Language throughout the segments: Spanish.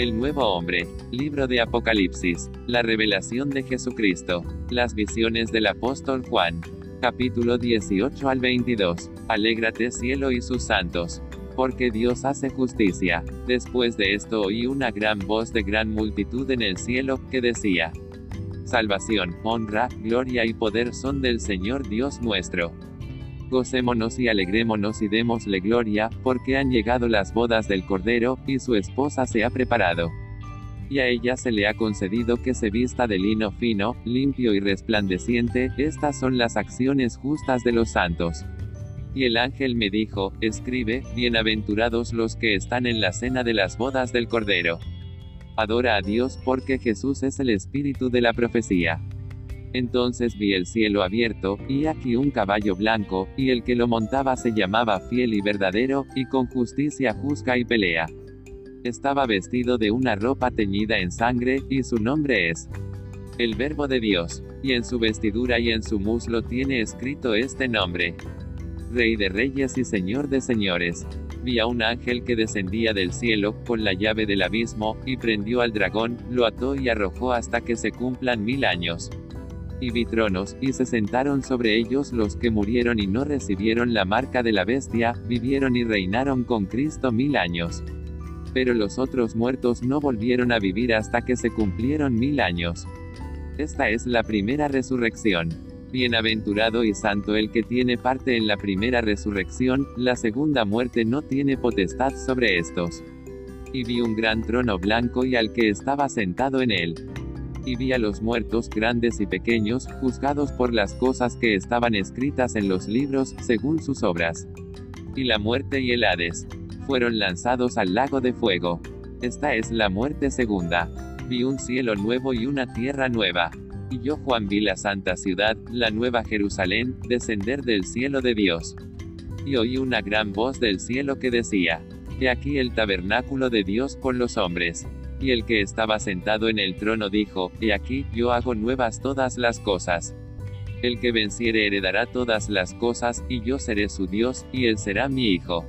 El nuevo hombre, libro de Apocalipsis, la revelación de Jesucristo, las visiones del apóstol Juan, capítulo 18 al 22, alégrate cielo y sus santos, porque Dios hace justicia. Después de esto oí una gran voz de gran multitud en el cielo, que decía: Salvación, honra, gloria y poder son del Señor Dios nuestro. Gocémonos y alegrémonos y démosle gloria, porque han llegado las bodas del Cordero, y su esposa se ha preparado. Y a ella se le ha concedido que se vista de lino fino, limpio y resplandeciente. Estas son las acciones justas de los santos. Y el ángel me dijo: Escribe, bienaventurados los que están en la cena de las bodas del Cordero. Adora a Dios, porque Jesús es el espíritu de la profecía. Entonces vi el cielo abierto, y aquí un caballo blanco, y el que lo montaba se llamaba Fiel y Verdadero, y con justicia juzga y pelea. Estaba vestido de una ropa teñida en sangre, y su nombre es El Verbo de Dios, y en su vestidura y en su muslo tiene escrito este nombre: Rey de Reyes y Señor de Señores. Vi a un ángel que descendía del cielo, con la llave del abismo, y prendió al dragón, lo ató y arrojó hasta que se cumplan 1000 años. Y vi tronos, y se sentaron sobre ellos los que murieron y no recibieron la marca de la bestia, vivieron y reinaron con Cristo 1000 años. Pero los otros muertos no volvieron a vivir hasta que se cumplieron 1000 años. Esta es la primera resurrección. Bienaventurado y santo el que tiene parte en la primera resurrección. La segunda muerte no tiene potestad sobre estos. Y vi un gran trono blanco y al que estaba sentado en él. Y vi a los muertos, grandes y pequeños, juzgados por las cosas que estaban escritas en los libros, según sus obras. Y la muerte y el Hades fueron lanzados al lago de fuego. Esta es la muerte segunda. Vi un cielo nuevo y una tierra nueva. Y yo, Juan, vi la santa ciudad, la nueva Jerusalén, descender del cielo de Dios. Y oí una gran voz del cielo que decía: He aquí el tabernáculo de Dios con los hombres. Y el que estaba sentado en el trono dijo: He aquí, yo hago nuevas todas las cosas. El que venciere heredará todas las cosas, y yo seré su Dios, y él será mi hijo.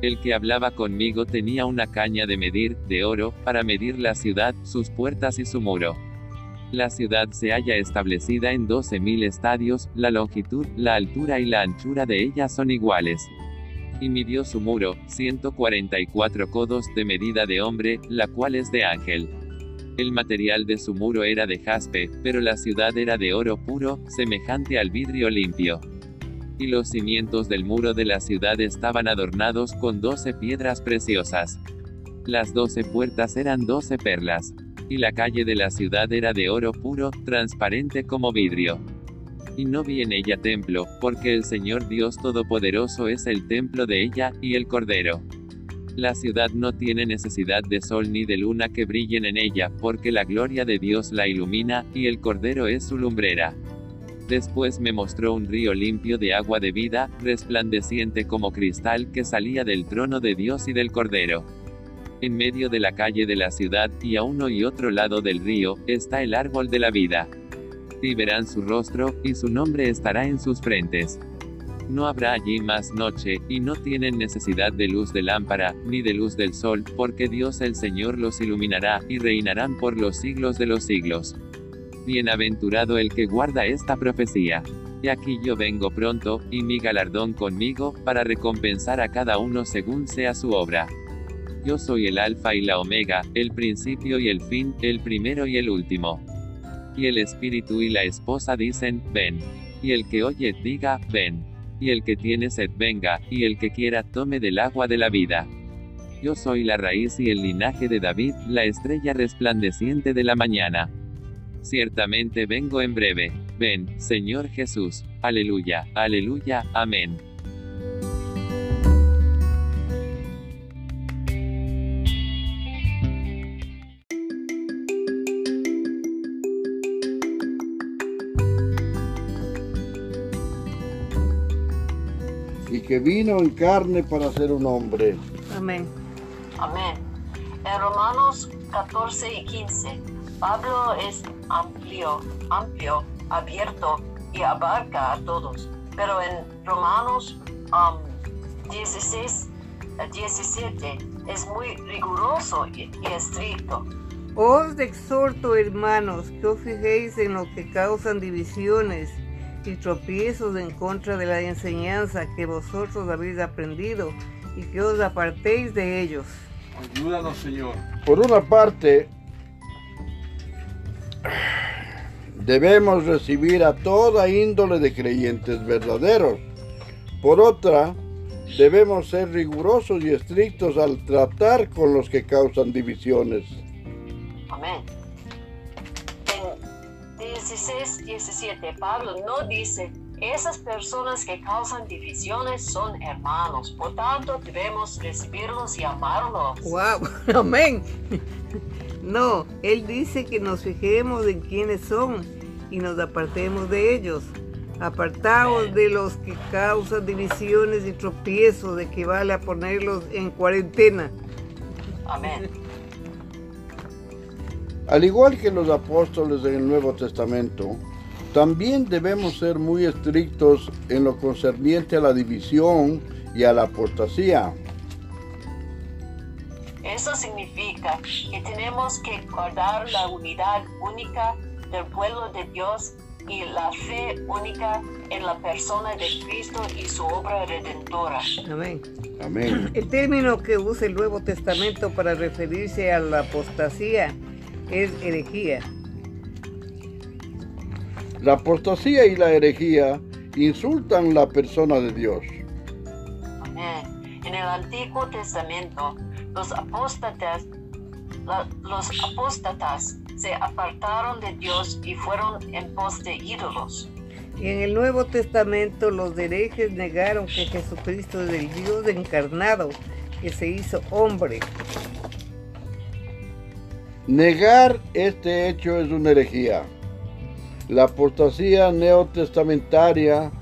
El que hablaba conmigo tenía una caña de medir, de oro, para medir la ciudad, sus puertas y su muro. La ciudad se halla establecida en 12.000 estadios, la longitud, la altura y la anchura de ella son iguales. Y midió su muro, 144 codos de medida de hombre, la cual es de ángel. El material de su muro era de jaspe, pero la ciudad era de oro puro, semejante al vidrio limpio. Y los cimientos del muro de la ciudad estaban adornados con 12 piedras preciosas. Las 12 puertas eran 12 perlas. Y la calle de la ciudad era de oro puro, transparente como vidrio. Y no vi en ella templo, porque el Señor Dios Todopoderoso es el templo de ella, y el Cordero. La ciudad no tiene necesidad de sol ni de luna que brillen en ella, porque la gloria de Dios la ilumina, y el Cordero es su lumbrera. Después me mostró un río limpio de agua de vida, resplandeciente como cristal, que salía del trono de Dios y del Cordero. En medio de la calle de la ciudad, y a uno y otro lado del río, está el árbol de la vida. Y verán su rostro, y su nombre estará en sus frentes. No habrá allí más noche, y no tienen necesidad de luz de lámpara, ni de luz del sol, porque Dios el Señor los iluminará, y reinarán por los siglos de los siglos. Bienaventurado el que guarda esta profecía. Y aquí yo vengo pronto, y mi galardón conmigo, para recompensar a cada uno según sea su obra. Yo soy el Alfa y la Omega, el principio y el fin, el primero y el último. Y el Espíritu y la esposa dicen: Ven. Y el que oye, diga: Ven. Y el que tiene sed, venga, y el que quiera, tome del agua de la vida. Yo soy la raíz y el linaje de David, la estrella resplandeciente de la mañana. Ciertamente vengo en breve. Ven, Señor Jesús. Aleluya, aleluya, amén. Que vino en carne para ser un hombre. Amén. Amén. En Romanos 14 y 15, Pablo es amplio, abierto y abarca a todos. Pero en Romanos 16 17 es muy riguroso y estricto. Os exhorto, hermanos, que os fijéis en lo que causan divisiones y tropiezos en contra de la enseñanza que vosotros habéis aprendido, y que os apartéis de ellos. Ayúdanos, Señor. Por una parte, debemos recibir a toda índole de creyentes verdaderos. Por otra, debemos ser rigurosos y estrictos al tratar con los que causan divisiones. Amén. En 16:17, Pablo no dice: esas personas que causan divisiones son hermanos, por tanto debemos recibirlos y amarlos. ¡Wow! ¡Amén! No, él dice que nos fijemos en quiénes son y nos apartemos de ellos. Apartaos Amén. De los que causan divisiones y tropiezos, de que vale a ponerlos en cuarentena. Amén. Al igual que los apóstoles del Nuevo Testamento, también debemos ser muy estrictos en lo concerniente a la división y a la apostasía. Eso significa que tenemos que guardar la unidad única del pueblo de Dios y la fe única en la persona de Cristo y su obra redentora. Amén. Amén. El término que usa el Nuevo Testamento para referirse a la apostasía es herejía. La apostasía y la herejía insultan la persona de Dios. Amén. En el Antiguo Testamento, los apóstatas se apartaron de Dios y fueron en pos de ídolos. Y en el Nuevo Testamento, los herejes negaron que Jesucristo es el Dios encarnado, que se hizo hombre. Negar este hecho es una herejía. La apostasía neotestamentaria.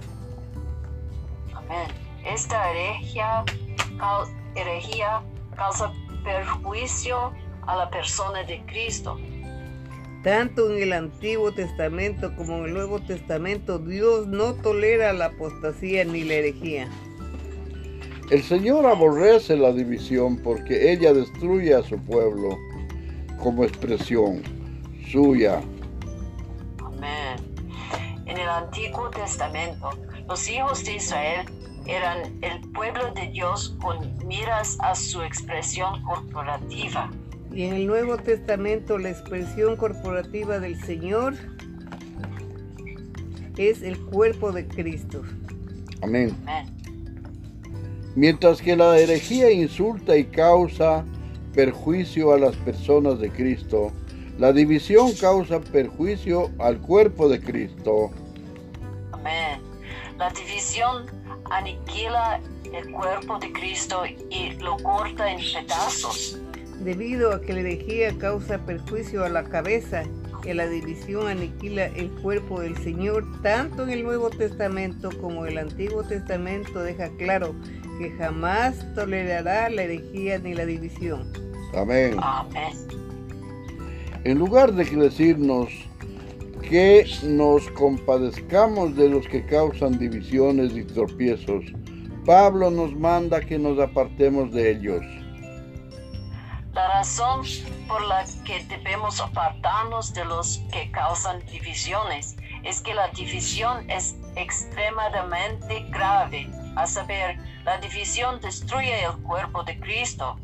Amén. Esta herejía causa perjuicio a la persona de Cristo. Tanto en el Antiguo Testamento como en el Nuevo Testamento, Dios no tolera la apostasía ni la herejía. El Señor aborrece la división porque ella destruye a su pueblo como expresión suya. En el Antiguo Testamento, los hijos de Israel eran el pueblo de Dios con miras a su expresión corporativa. Y en el Nuevo Testamento, la expresión corporativa del Señor es el cuerpo de Cristo. Amén. Amén. Mientras que la herejía insulta y causa perjuicio a las personas de Cristo, la división causa perjuicio al cuerpo de Cristo. Amén. La división aniquila el cuerpo de Cristo y lo corta en pedazos. Debido a que la herejía causa perjuicio a la cabeza, que la división aniquila el cuerpo del Señor, tanto en el Nuevo Testamento como en el Antiguo Testamento deja claro que jamás tolerará la herejía ni la división. Amén. Amén. En lugar de decirnos que nos compadezcamos de los que causan divisiones y tropiezos, Pablo nos manda que nos apartemos de ellos. La razón por la que debemos apartarnos de los que causan divisiones es que la división es extremadamente grave. A saber, la división destruye el cuerpo de Cristo.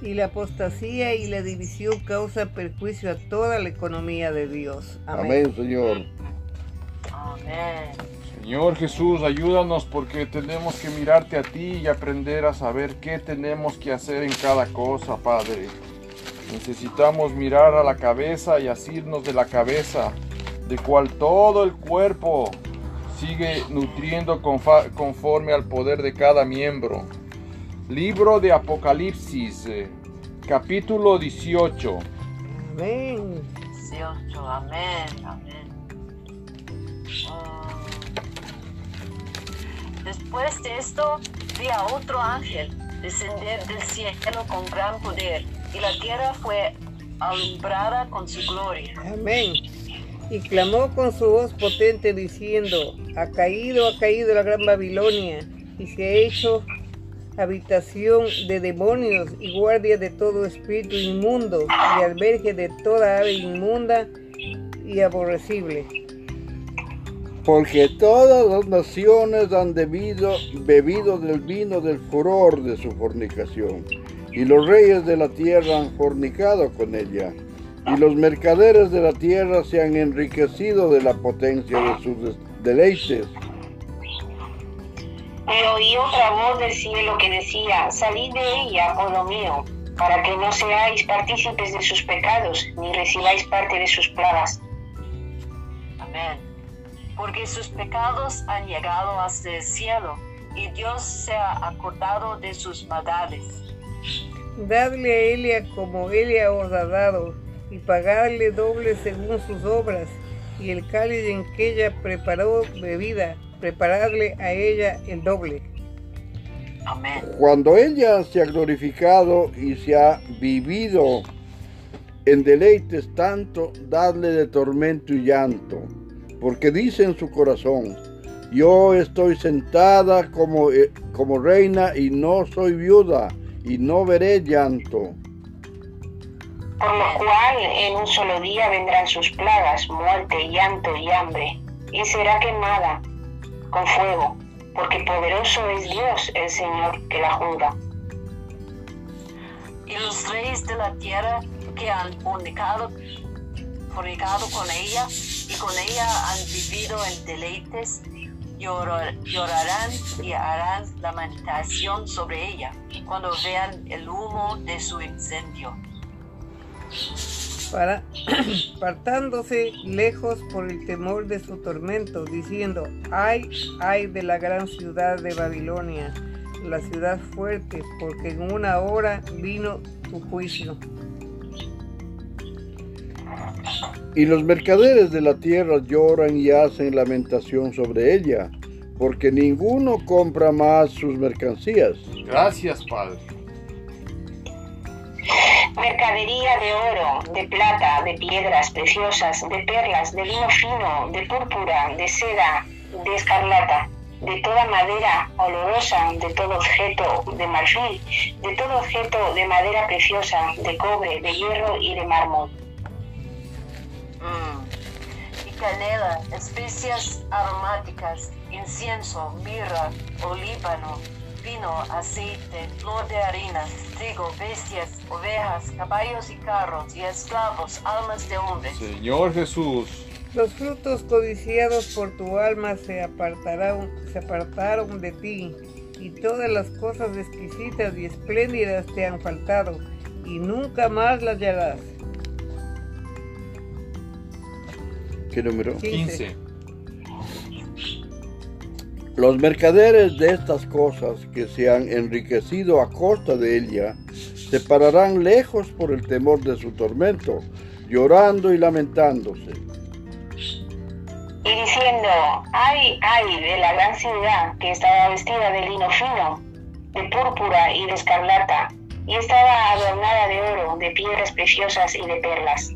Y la apostasía y la división causa perjuicio a toda la economía de Dios. Amén. Amén, Señor. Amén. Señor Jesús, ayúdanos porque tenemos que mirarte a ti y aprender a saber qué tenemos que hacer en cada cosa, Padre. Necesitamos mirar a la cabeza y asirnos de la cabeza, de cual todo el cuerpo sigue nutriendo conforme al poder de cada miembro. Libro de Apocalipsis, capítulo 18. Amén. 18, amén, amén. Después de esto, vi a otro ángel descender del cielo con gran poder, y la tierra fue alumbrada con su gloria. Amén. Y clamó con su voz potente diciendo: ha caído la gran Babilonia, y se ha hecho habitación de demonios y guardia de todo espíritu inmundo y albergue de toda ave inmunda y aborrecible. Porque todas las naciones han bebido del vino del furor de su fornicación, y los reyes de la tierra han fornicado con ella, y los mercaderes de la tierra se han enriquecido de la potencia de sus deleites. Pero oí otra voz del cielo que decía: salid de ella, pueblo mío, para que no seáis partícipes de sus pecados, ni recibáis parte de sus plagas. Amén. Porque sus pecados han llegado hasta el cielo, y Dios se ha acordado de sus maldades. Dadle a Elia como Elia os ha dado, y pagadle doble según sus obras, y el cáliz en que ella preparó bebida, preparadle a ella el doble. Amén. Cuando ella se ha glorificado y se ha vivido en deleites tanto, dadle de tormento y llanto. Porque dice en su corazón: yo estoy sentada como reina y no soy viuda, y no veré llanto. Por lo cual en un solo día vendrán sus plagas, muerte, llanto y hambre, y será quemada con fuego, porque poderoso es Dios, el Señor, que la juzga. Y los reyes de la tierra que han fornicado con ella, y con ella han vivido en deleites, llorarán y harán lamentación sobre ella, cuando vean el humo de su incendio. Partándose lejos por el temor de su tormento, diciendo: ay, ay de la gran ciudad de Babilonia, la ciudad fuerte, porque en una hora vino tu juicio. Y los mercaderes de la tierra lloran y hacen lamentación sobre ella, porque ninguno compra más sus mercancías. Gracias, Padre. Mercadería de oro, de plata, de piedras preciosas, de perlas, de lino fino, de púrpura, de seda, de escarlata, de toda madera olorosa, de todo objeto de marfil, de todo objeto de madera preciosa, de cobre, de hierro y de mármol. Y canela, especias aromáticas, incienso, mirra, olíbano, vino, aceite, flor de harina, trigo, bestias, ovejas, caballos y carros, y esclavos, almas de hombres. Señor Jesús, los frutos codiciados por tu alma se apartaron de ti, y todas las cosas exquisitas y espléndidas te han faltado, y nunca más las hallarás. ¿Qué número? 15. Los mercaderes de estas cosas que se han enriquecido a costa de ella se pararán lejos por el temor de su tormento, llorando y lamentándose. Y diciendo: ay, ay de la gran ciudad que estaba vestida de lino fino, de púrpura y de escarlata, y estaba adornada de oro, de piedras preciosas y de perlas.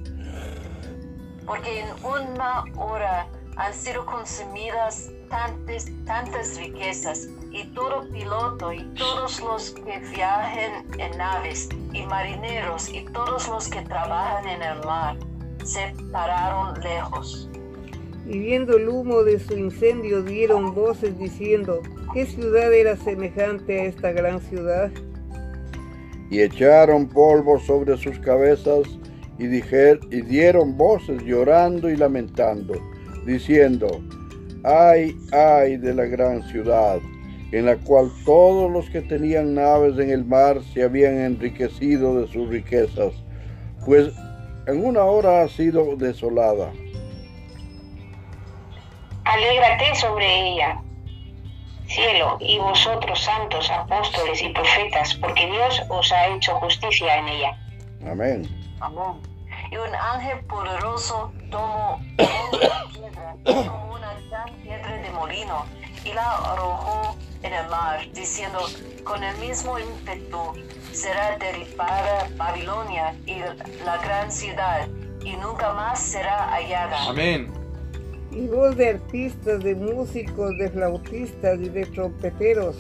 Porque en una hora han sido consumidas tantas riquezas, y todo piloto, y todos los que viajen en naves, y marineros, y todos los que trabajan en el mar, se pararon lejos. Y viendo el humo de su incendio, dieron voces diciendo: ¿qué ciudad era semejante a esta gran ciudad? Y echaron polvo sobre sus cabezas, y dieron voces llorando y lamentando, diciendo: ay, ay de la gran ciudad, en la cual todos los que tenían naves en el mar se habían enriquecido de sus riquezas, pues en una hora ha sido desolada. Alégrate sobre ella, cielo, y vosotros, santos, apóstoles y profetas, porque Dios os ha hecho justicia en ella. Amén. Amón. Y un ángel poderoso tomó una gran piedra de molino y la arrojó en el mar, diciendo: con el mismo ímpetu será derribada Babilonia y la gran ciudad, y nunca más será hallada. Amén. Y voz de artistas, de músicos, de flautistas y de trompeteros,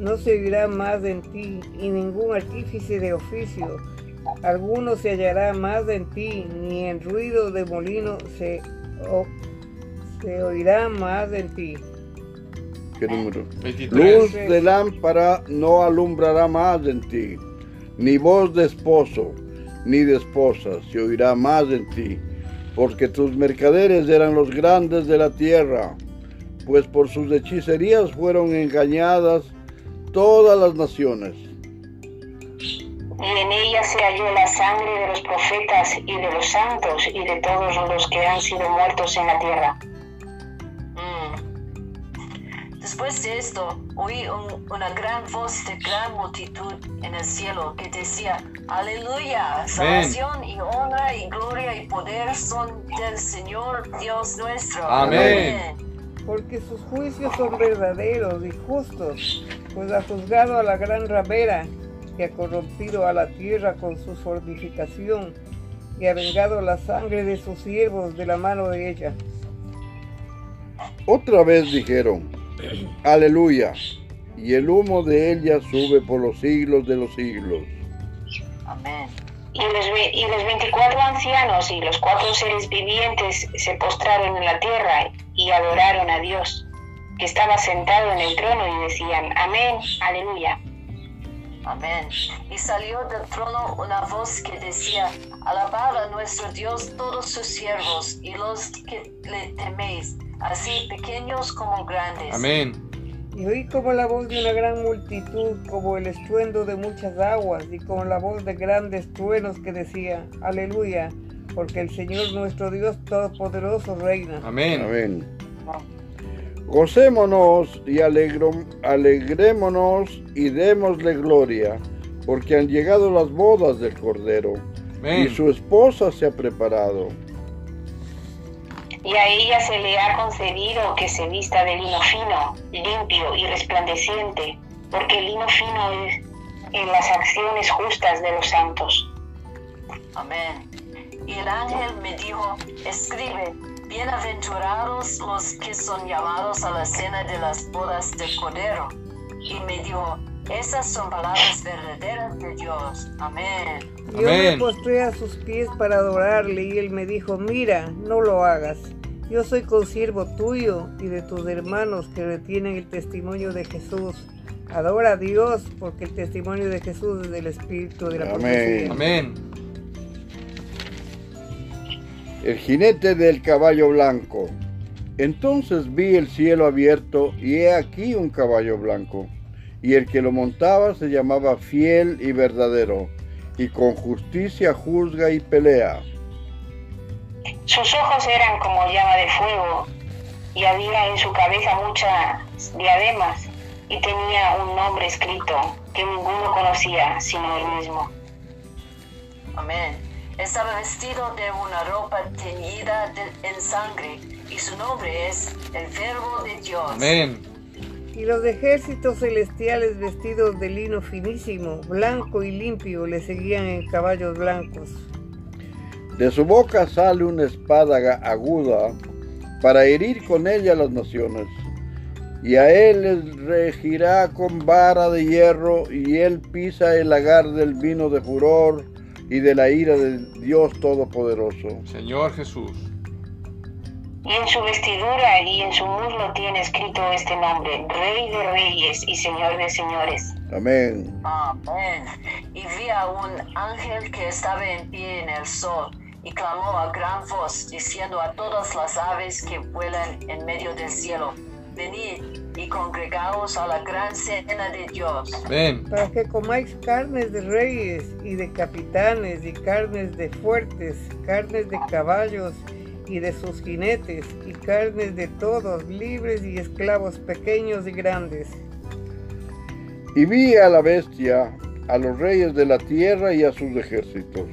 no se oirá más en ti, y ningún artífice de oficio alguno se hallará más en ti, ni en ruido de molino se oirá más en ti. ¿Qué número? 23. Luz de lámpara no alumbrará más en ti, ni voz de esposo ni de esposa se oirá más en ti, porque tus mercaderes eran los grandes de la tierra, pues por sus hechicerías fueron engañadas todas las naciones. Y en ella se halló la sangre de los profetas y de los santos y de todos los que han sido muertos en la tierra. Después de esto, oí una gran voz de gran multitud en el cielo que decía: Aleluya, salvación Amén. Y honra y gloria y poder son del Señor Dios nuestro. Amén. Porque sus juicios son verdaderos y justos, pues ha juzgado a la gran ramera, que ha corrompido a la tierra con su fortificación, y ha vengado la sangre de sus siervos de la mano de ella. Otra vez dijeron: Aleluya, y el humo de ella sube por los siglos de los siglos. Amén. Y los 24 ancianos y los 4 seres vivientes se postraron en la tierra y adoraron a Dios, que estaba sentado en el trono, y decían: Amén, Aleluya. Amén. Y salió del trono una voz que decía: Alabad a nuestro Dios todos sus siervos y los que le teméis, así pequeños como grandes. Amén. Y oí como la voz de una gran multitud, como el estruendo de muchas aguas, y como la voz de grandes truenos, que decía: Aleluya, porque el Señor nuestro Dios Todopoderoso reina. Amén. Amén. Gocémonos y alegrémonos y démosle gloria, porque han llegado las bodas del Cordero. Amén. Y su esposa se ha preparado. Y a ella se le ha concedido que se vista de lino fino, limpio y resplandeciente, porque el lino fino es en las acciones justas de los santos. Amén. Y el ángel me dijo: Escribe: Bienaventurados los que son llamados a la cena de las bodas del Cordero. Y me dijo: Esas son palabras verdaderas de Dios. Amén. Yo me postré a sus pies para adorarle, y él me dijo: Mira, no lo hagas. Yo soy consiervo tuyo y de tus hermanos que retienen el testimonio de Jesús. Adora a Dios, porque el testimonio de Jesús es del espíritu de la profecía. Amén. El jinete del caballo blanco. Entonces vi el cielo abierto, y he aquí un caballo blanco, y el que lo montaba se llamaba Fiel y Verdadero, y con justicia juzga y pelea. Sus ojos eran como llama de fuego, y había en su cabeza muchas diademas, y tenía un nombre escrito que ninguno conocía sino él mismo. Amén. Estaba vestido de una ropa teñida en sangre, y su nombre es El Verbo de Dios. Amén. Y los ejércitos celestiales, vestidos de lino finísimo, blanco y limpio, le seguían en caballos blancos. De su boca sale una espada aguda para herir con ella las naciones, y a él les regirá con vara de hierro, y él pisa el lagar del vino de furor y de la ira de Dios Todopoderoso. Señor Jesús. Y en su vestidura y en su muslo tiene escrito este nombre: Rey de Reyes y Señor de Señores. Amén. Amén. Y vi a un ángel que estaba en pie en el sol, y clamó a gran voz, diciendo a todas las aves que vuelan en medio del cielo: Venid y congregaos a la gran cena de Dios. Amén. Para que comáis carnes de reyes y de capitanes, y carnes de fuertes, carnes de caballos y de sus jinetes, y carnes de todos, libres y esclavos, pequeños y grandes. Y vi a la bestia, a los reyes de la tierra y a sus ejércitos,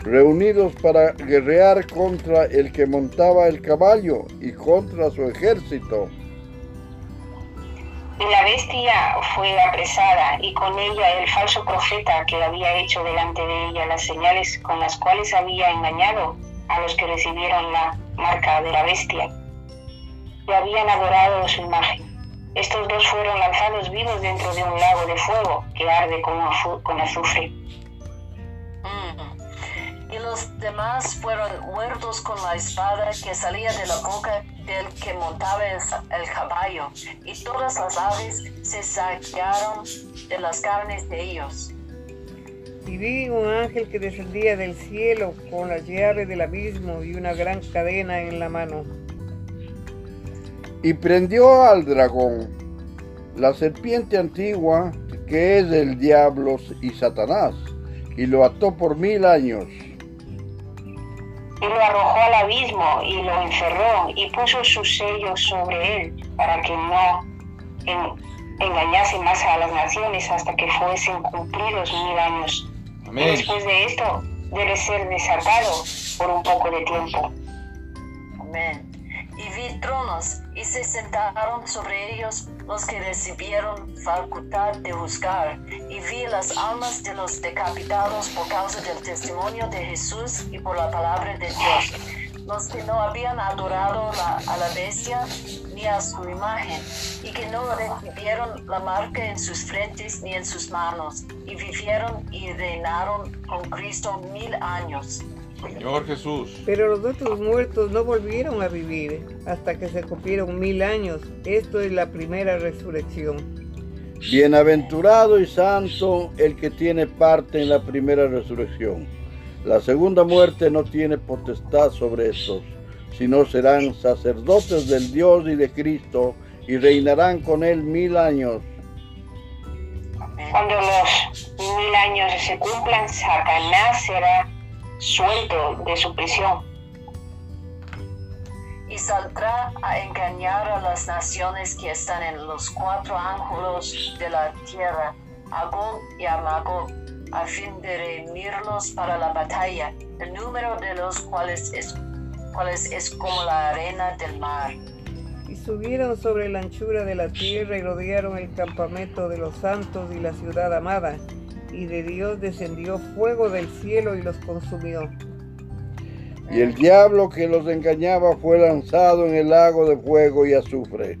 reunidos para guerrear contra el que montaba el caballo y contra su ejército. Y la bestia fue apresada, y con ella el falso profeta que había hecho delante de ella las señales con las cuales había engañado a los que recibieron la marca de la bestia y habían adorado su imagen. Estos dos fueron lanzados vivos dentro de un lago de fuego que arde con azufre. Y los demás fueron muertos con la espada que salía de la boca del que montaba el caballo, y todas las aves se saquearon de las carnes de ellos. Y vi un ángel que descendía del cielo con la llave del abismo y una gran cadena en la mano. Y prendió al dragón, la serpiente antigua, que es el diablo y Satanás, y lo ató por 1000 años. Y lo arrojó al abismo y lo encerró, y puso su sello sobre él, para que no engañase más a las naciones hasta que fuesen cumplidos 1000 años. Amén. Y después de esto, debe ser desatado por un poco de tiempo. Amén. Y vi tronos, y se sentaron sobre ellos los que recibieron facultad de juzgar, y vi las almas de los decapitados por causa del testimonio de Jesús y por la palabra de Dios, los que no habían adorado a la bestia ni a su imagen, y que no recibieron la marca en sus frentes ni en sus manos, y vivieron y reinaron con Cristo 1000 años. Señor Jesús. Pero los otros muertos no volvieron a vivir hasta que se cumplieron 1000 años. Esto es la primera resurrección. Bienaventurado y santo el que tiene parte en la primera resurrección. La segunda muerte no tiene potestad sobre estos, sino serán sacerdotes del Dios y de Cristo, y reinarán con él 1000 años. Cuando los 1000 años se cumplan, Satanás será suelto de su prisión. Y saldrá a engañar a las naciones que están en los 4 ángulos de la tierra, a Gog y a Magog, a fin de reunirlos para la batalla, el número de los cuales es como la arena del mar. Y subieron sobre la anchura de la tierra y rodearon el campamento de los santos y la ciudad amada. Y de Dios descendió fuego del cielo y los consumió. Y el diablo que los engañaba fue lanzado en el lago de fuego y azufre,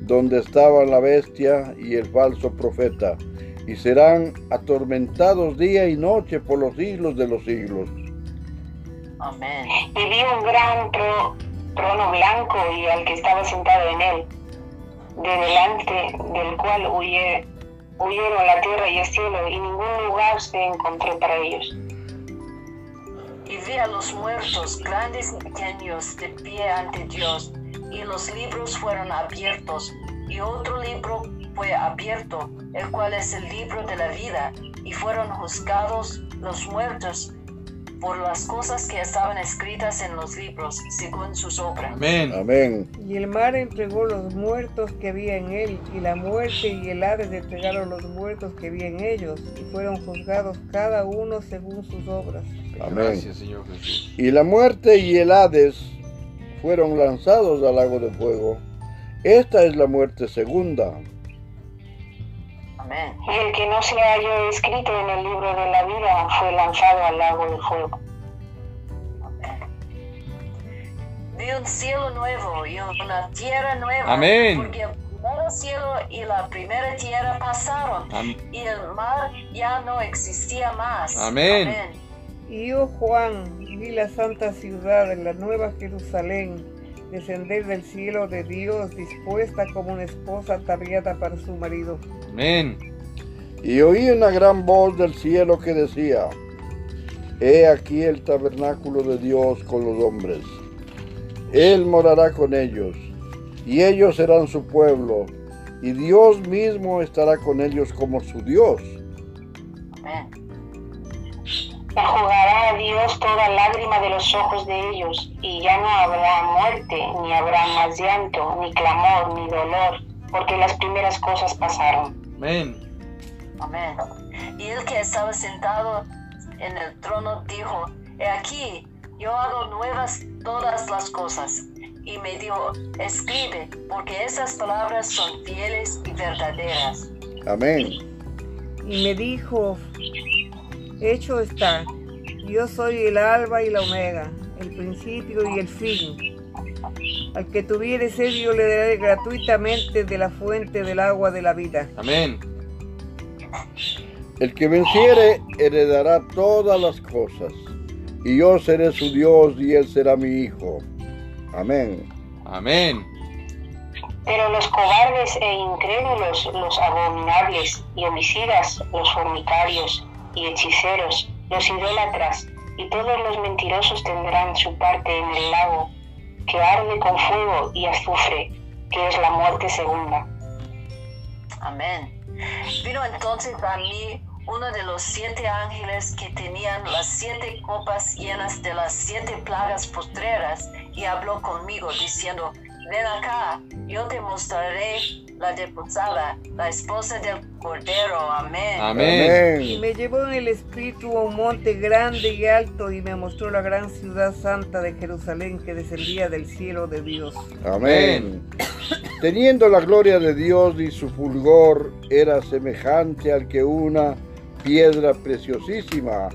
donde estaban la bestia y el falso profeta, y serán atormentados día y noche por los siglos de los siglos. Amén. Y vi un gran trono blanco y al que estaba sentado en él, de delante del cual huyeron la tierra y el cielo, y ningún lugar se encontró para ellos. Y vi a los muertos, grandes y pequeños, de pie ante Dios, y los libros fueron abiertos, y otro libro fue abierto, el cual es el libro de la vida, y fueron juzgados los muertos por las cosas que estaban escritas en los libros, según sus obras. Amén. Amén. Y el mar entregó los muertos que había en él, y la muerte y el Hades entregaron los muertos que había en ellos, y fueron juzgados cada uno según sus obras. Amén. Gracias, Señor Jesús. Y la muerte y el Hades fueron lanzados al lago de fuego. Esta es la muerte segunda. Y el que no se halló escrito en el libro de la vida fue lanzado al lago de fuego. Vi un cielo nuevo y una tierra nueva. Amén. Porque el primer cielo y la primera tierra pasaron. Amén. Y el mar ya no existía más. Amén. Amén. Y yo, Juan, vi la santa ciudad en la nueva Jerusalén, descender del cielo de Dios, dispuesta como una esposa ataviada para su marido. Amén. Y oí una gran voz del cielo que decía: He aquí el tabernáculo de Dios con los hombres. Él morará con ellos, y ellos serán su pueblo, y Dios mismo estará con ellos como su Dios. Amén. Enjugará a Dios toda lágrima de los ojos de ellos, y ya no habrá muerte, ni habrá más llanto, ni clamor, ni dolor, porque las primeras cosas pasaron. Amén. Amén. Y el que estaba sentado en el trono dijo: He aquí, yo hago nuevas todas las cosas. Y me dijo: Escribe, porque esas palabras son fieles y verdaderas. Amén. Y me dijo: Hecho está. Yo soy el alba y la omega, el principio y el fin. Al que tuviere sed, yo le daré gratuitamente de la fuente del agua de la vida. Amén. El que venciere heredará todas las cosas, y yo seré su Dios, y él será mi hijo. Amén. Amén. Pero los cobardes e incrédulos, los abominables y homicidas, los fornicarios y hechiceros, los idólatras y todos los mentirosos tendrán su parte en el lago, que arde con fuego y azufre, que es la muerte segunda. Amén. Vino entonces a mí uno de los 7 ángeles que tenían las 7 copas llenas de las 7 plagas postreras, y habló conmigo diciendo: ven acá, yo te mostraré la desposada, la esposa del Cordero. Amén. Amén. Y me llevó en el espíritu a un monte grande y alto, y me mostró la gran ciudad santa de Jerusalén, que descendía del cielo de Dios. Amén. Teniendo la gloria de Dios, y su fulgor era semejante al que una piedra preciosísima,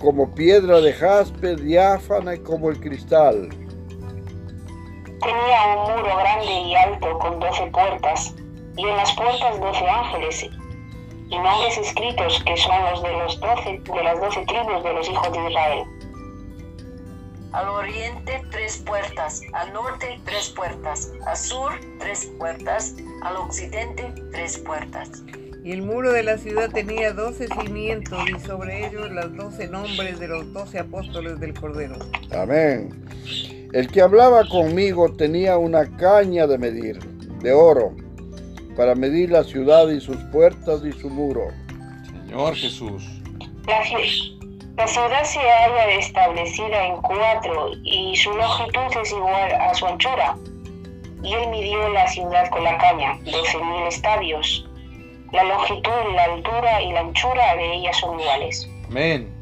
como piedra de jaspe, diáfana y como el cristal. Tenía un muro grande y alto con 12 puertas, y en las puertas 12 ángeles, y nombres escritos, que son los de las 12 tribus de los hijos de Israel. Al oriente 3 puertas, al norte 3 puertas, al sur 3 puertas, al occidente 3 puertas. Y el muro de la ciudad tenía 12 cimientos, y sobre ellos los 12 nombres de los 12 apóstoles del Cordero. Amén. El que hablaba conmigo tenía una caña de medir, de oro, para medir la ciudad y sus puertas y su muro. Señor Jesús. La ciudad se halla establecida en 4, y su longitud es igual a su anchura. Y él midió la ciudad con la caña, 12.000 estadios. La longitud, la altura y la anchura de ella son iguales. Amén.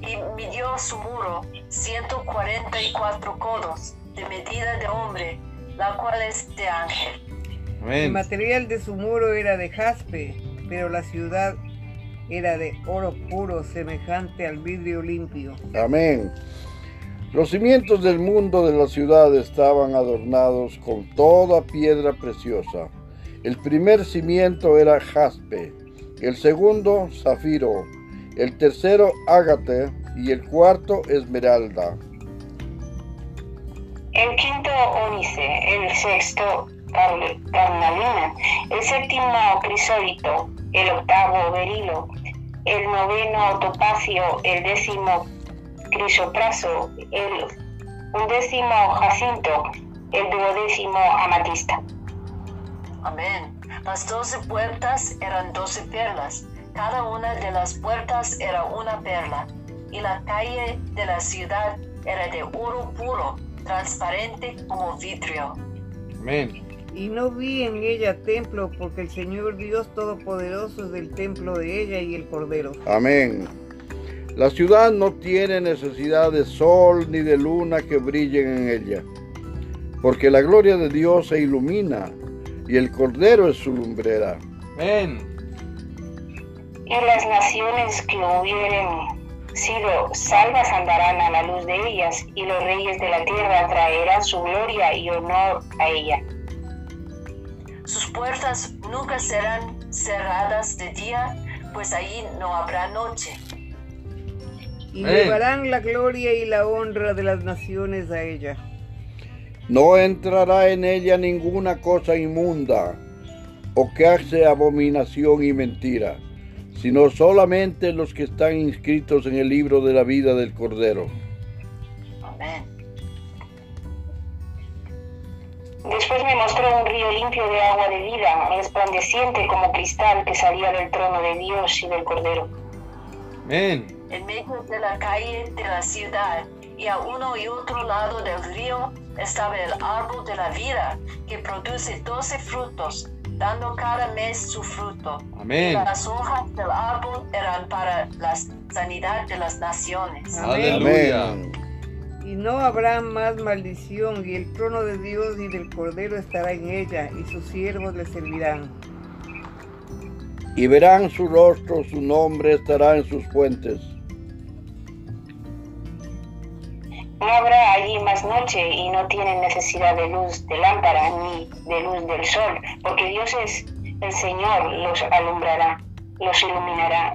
Y midió su muro 144 codos de medida de hombre, la cual es de ángel. Amén. El material de su muro era de jaspe, pero la ciudad era de oro puro, semejante al vidrio limpio. Amén. Los cimientos del mundo de la ciudad estaban adornados con toda piedra preciosa. El primer cimiento era jaspe, el segundo zafiro, el tercero ágate, y el cuarto esmeralda. El quinto ónice, el sexto carnalina, el séptimo crisólito, el octavo berilo, el noveno topacio, el décimo crisopraso, el undécimo jacinto, el duodécimo amatista. Amén. Las 12 puertas eran 12 perlas. Cada una de las puertas era una perla, y la calle de la ciudad era de oro puro, transparente como vidrio. Amén. Y no vi en ella templo, porque el Señor Dios Todopoderoso es el templo de ella, y el Cordero. Amén. La ciudad no tiene necesidad de sol ni de luna que brillen en ella, porque la gloria de Dios se ilumina, y el Cordero es su lumbrera. Amén. Y las naciones que hubieren sido salvas andarán a la luz de ellas, y los reyes de la tierra traerán su gloria y honor a ella. Sus puertas nunca serán cerradas de día, pues allí no habrá noche. Y llevarán la gloria y la honra de las naciones a ella. No entrará en ella ninguna cosa inmunda o que hace abominación y mentira, sino solamente los que están inscritos en el libro de la vida del Cordero. Amén. Después me mostró un río limpio de agua de vida, resplandeciente como cristal, que salía del trono de Dios y del Cordero. Amén. En medio de la calle de la ciudad, y a uno y otro lado del río, estaba el árbol de la vida, que produce 12 frutos, dando cada mes su fruto. Amén. Las hojas del árbol eran para la sanidad de las naciones. Aleluya. Y no habrá más maldición, y el trono de Dios y del Cordero estará en ella, y sus siervos le servirán. Y verán su rostro, su nombre estará en sus fuentes. No habrá allí más noche y no tienen necesidad de luz de lámpara ni de luz del sol, porque Dios es el Señor, los alumbrará, los iluminará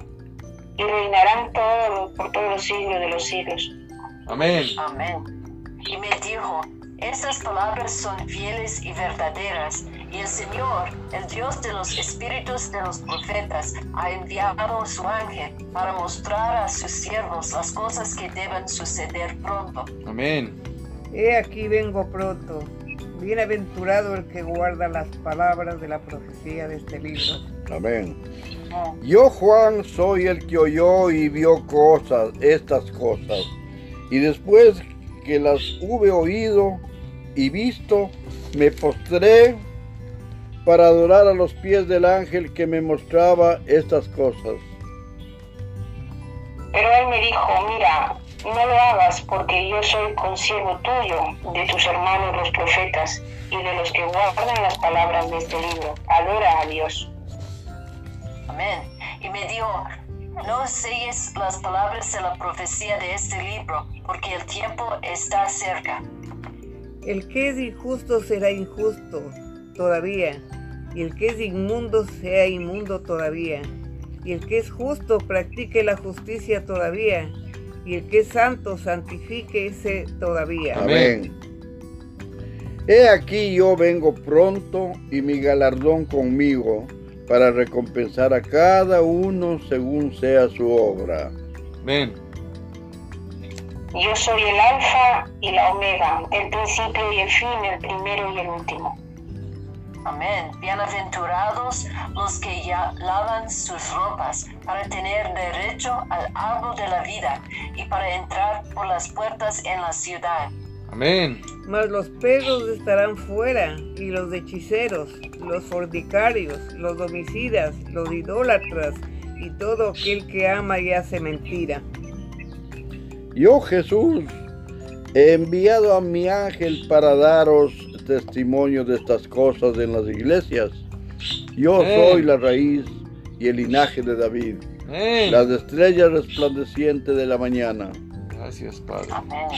y reinarán por todos los siglos de los siglos. Amén. Amén. Y me dijo: estas palabras son fieles y verdaderas, y el Señor, el Dios de los espíritus de los profetas, ha enviado a su ángel para mostrar a sus siervos las cosas que deben suceder pronto. Amén. He aquí vengo pronto. Bienaventurado el que guarda las palabras de la profecía de este libro. Amén. Yo, Juan, soy el que oyó y vio estas cosas, y después que las hube oído y visto, me postré para adorar a los pies del ángel que me mostraba estas cosas. Pero él me dijo: mira, no lo hagas, porque yo soy consiervo tuyo, de tus hermanos los profetas, y de los que guardan las palabras de este libro. Adora a Dios. Amén. Y me dijo: no selles las palabras de la profecía de este libro, porque el tiempo está cerca. El que es injusto será injusto todavía, y el que es inmundo sea inmundo todavía, y el que es justo practique la justicia todavía, y el que es santo santifíquese todavía. Amén. He aquí yo vengo pronto, y mi galardón conmigo, para recompensar a cada uno según sea su obra. Amén. Yo soy el Alfa y la Omega, el principio y el fin, el primero y el último. Amén. Bienaventurados los que ya lavan sus ropas, para tener derecho al árbol de la vida y para entrar por las puertas en la ciudad. Amén. Mas los perros estarán fuera, y los hechiceros, los fornicarios, los homicidas, los idólatras, y todo aquel que ama y hace mentira. Yo, Jesús, he enviado a mi ángel para daros testimonio de estas cosas en las iglesias. Yo soy la raíz y el linaje de David, las estrellas resplandecientes de la mañana. Gracias, Padre. Amén.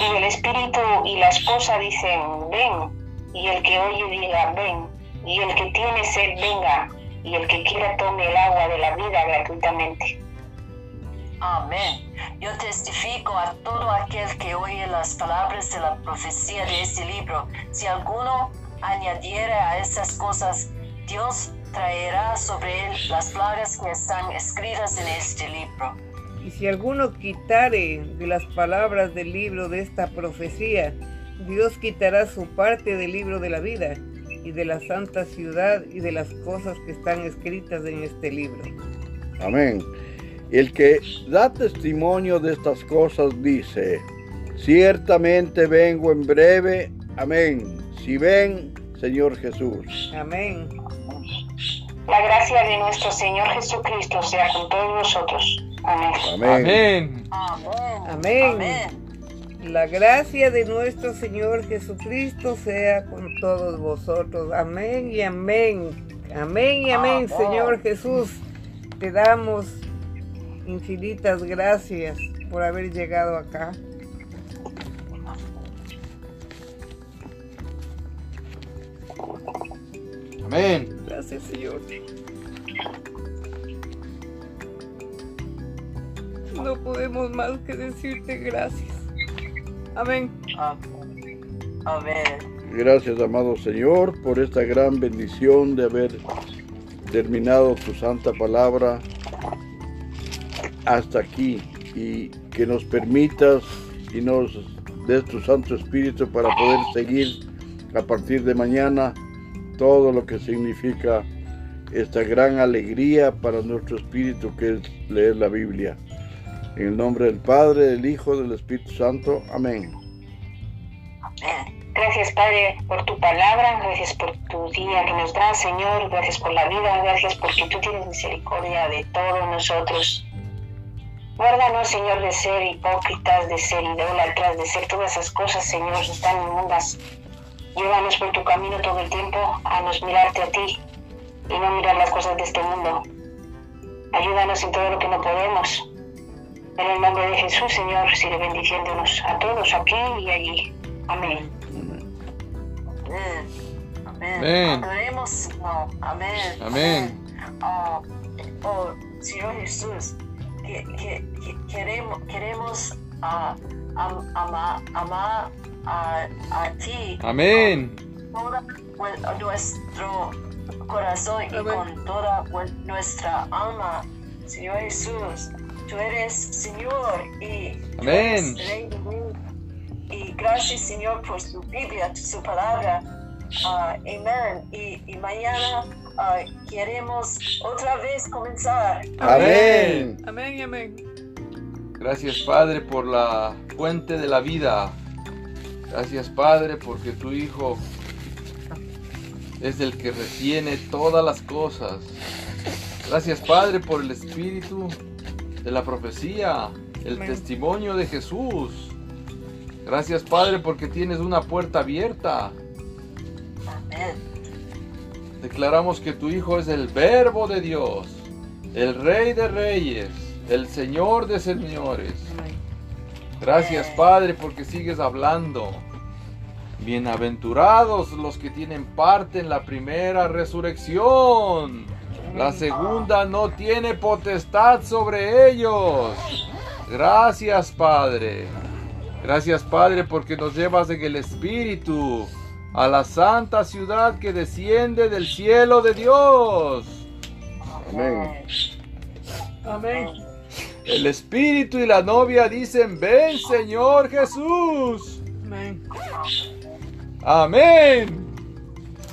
Y el Espíritu y la esposa dicen: ven. Y el que oye diga: ven. Y el que tiene sed, venga. Y el que quiera tome el agua de la vida gratuitamente. Amén. Yo testifico a todo aquel que oye las palabras de la profecía de este libro. Si alguno añadiere a estas cosas, Dios traerá sobre él las plagas que están escritas en este libro. Y si alguno quitare de las palabras del libro de esta profecía, Dios quitará su parte del libro de la vida, y de la santa ciudad, y de las cosas que están escritas en este libro. Amén. El que da testimonio de estas cosas dice: ciertamente vengo en breve. Amén. Si ven, Señor Jesús. Amén. La gracia de nuestro Señor Jesucristo sea con todos nosotros. Amén. Amén. Amén. Amén. Amén. La gracia de nuestro Señor Jesucristo sea con todos vosotros. Amén y amén. Amén y amén, amén. Señor Jesús, te damos infinitas gracias por haber llegado acá. Amén. Gracias, Señor. No podemos más que decirte gracias. Amén. Amén. Gracias, amado Señor, por esta gran bendición de haber terminado tu santa palabra hasta aquí, y que nos permitas y nos des tu Santo Espíritu para poder seguir a partir de mañana todo lo que significa esta gran alegría para nuestro espíritu, que es leer la Biblia. En el nombre del Padre, del Hijo, del Espíritu Santo. Amén. Gracias, Padre, por tu palabra. Gracias por tu día que nos da, Señor. Gracias por la vida. Gracias porque tú tienes misericordia de todos nosotros. Guárdanos, Señor, de ser hipócritas, de ser idólatras, de ser todas esas cosas, Señor, que están inmundas. Llévanos por tu camino todo el tiempo, a nos mirarte a ti y no mirar las cosas de este mundo. Ayúdanos en todo lo que no podemos. En el nombre de Jesús, Señor, sigue bendiciéndonos a todos aquí y allí. Amén. Amén. Adoremos. No. Amén. Amén. Señor Jesús, queremos amar a ti. Amén. Con todo nuestro corazón y con toda nuestra alma. Señor Jesús, tú eres Señor y tú eres Rey de Dios. Y gracias, Señor, por su Biblia, su palabra. Amén. Y mañana queremos otra vez comenzar. Amén. Amén, amén. Gracias, Padre, por la fuente de la vida. Gracias, Padre, porque tu Hijo es el que retiene todas las cosas. Gracias, Padre, por el espíritu de la profecía, el testimonio de Jesús. Gracias, Padre, porque tienes una puerta abierta. Amén. Declaramos que tu Hijo es el Verbo de Dios, el Rey de Reyes, el Señor de Señores. Gracias, Padre, porque sigues hablando. Bienaventurados los que tienen parte en la primera resurrección. La segunda no tiene potestad sobre ellos. Gracias, Padre. Gracias, Padre, porque nos llevas en el Espíritu a la santa ciudad que desciende del cielo de Dios. Amén. Amén. El Espíritu y la novia dicen: ven, Señor Jesús. Amén. Amén.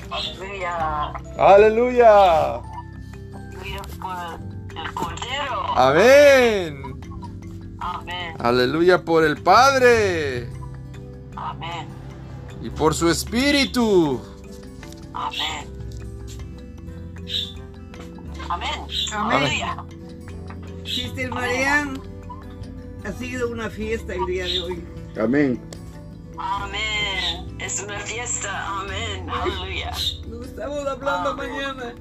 Aleluya. Aleluya. Por el Cordero. Amén. Amén. Aleluya por el Padre. Amén. Y por su Espíritu. Amén. Amén. Amén. Sister Marian, ha sido una fiesta el día de hoy. Amén. Amén. Es una fiesta. Amén. Aleluya. Nos estamos hablando mañana.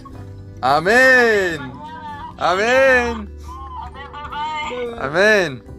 Amén. Amén. Amén. Amén.